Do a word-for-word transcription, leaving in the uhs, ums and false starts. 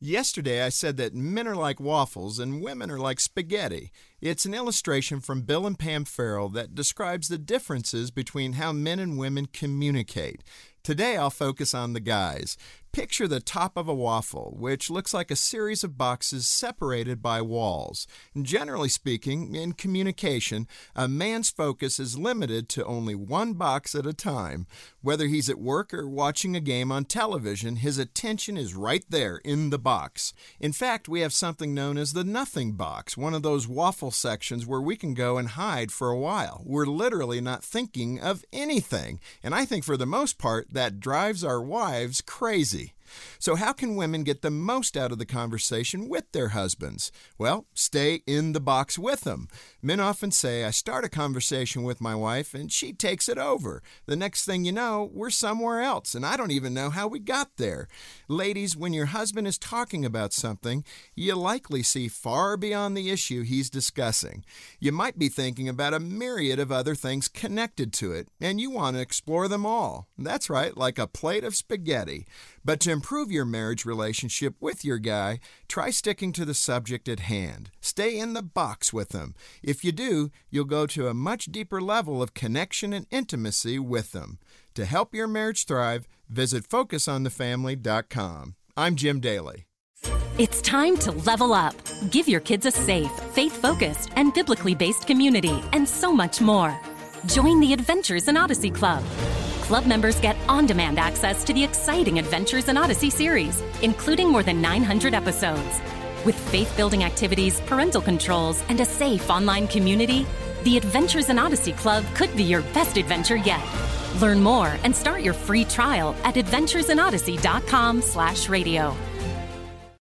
Yesterday I said that men are like waffles and women are like spaghetti. It's an illustration from Bill and Pam Farrell that describes the differences between how men and women communicate. Today I'll focus on the guys. Picture the top of a waffle, which looks like a series of boxes separated by walls. Generally speaking, in communication, a man's focus is limited to only one box at a time. Whether he's at work or watching a game on television, his attention is right there in the box. In fact, we have something known as the nothing box, one of those waffle sections where we can go and hide for a while. We're literally not thinking of anything, and I think for the most part that drives our wives crazy. So how can women get the most out of the conversation with their husbands? Well, stay in the box with them. Men often say, I start a conversation with my wife and she takes it over. The next thing you know, we're somewhere else and I don't even know how we got there. Ladies, when your husband is talking about something, you likely see far beyond the issue he's discussing. You might be thinking about a myriad of other things connected to it, and you want to explore them all. That's right, like a plate of spaghetti. But to improve your marriage relationship with your guy, try sticking to the subject at hand. Stay in the box with them. If you do, you'll go to a much deeper level of connection and intimacy with them. To help your marriage thrive, visit Focus On The Family dot com. I'm Jim Daly. It's time to level up. Give your kids a safe, faith-focused, and biblically-based community, and so much more. Join the Adventures in Odyssey Club. Club members get on-demand access to the exciting Adventures in Odyssey series, including more than nine hundred episodes. With faith-building activities, parental controls, and a safe online community, the Adventures in Odyssey Club could be your best adventure yet. Learn more and start your free trial at adventures in odyssey dot com slash radio.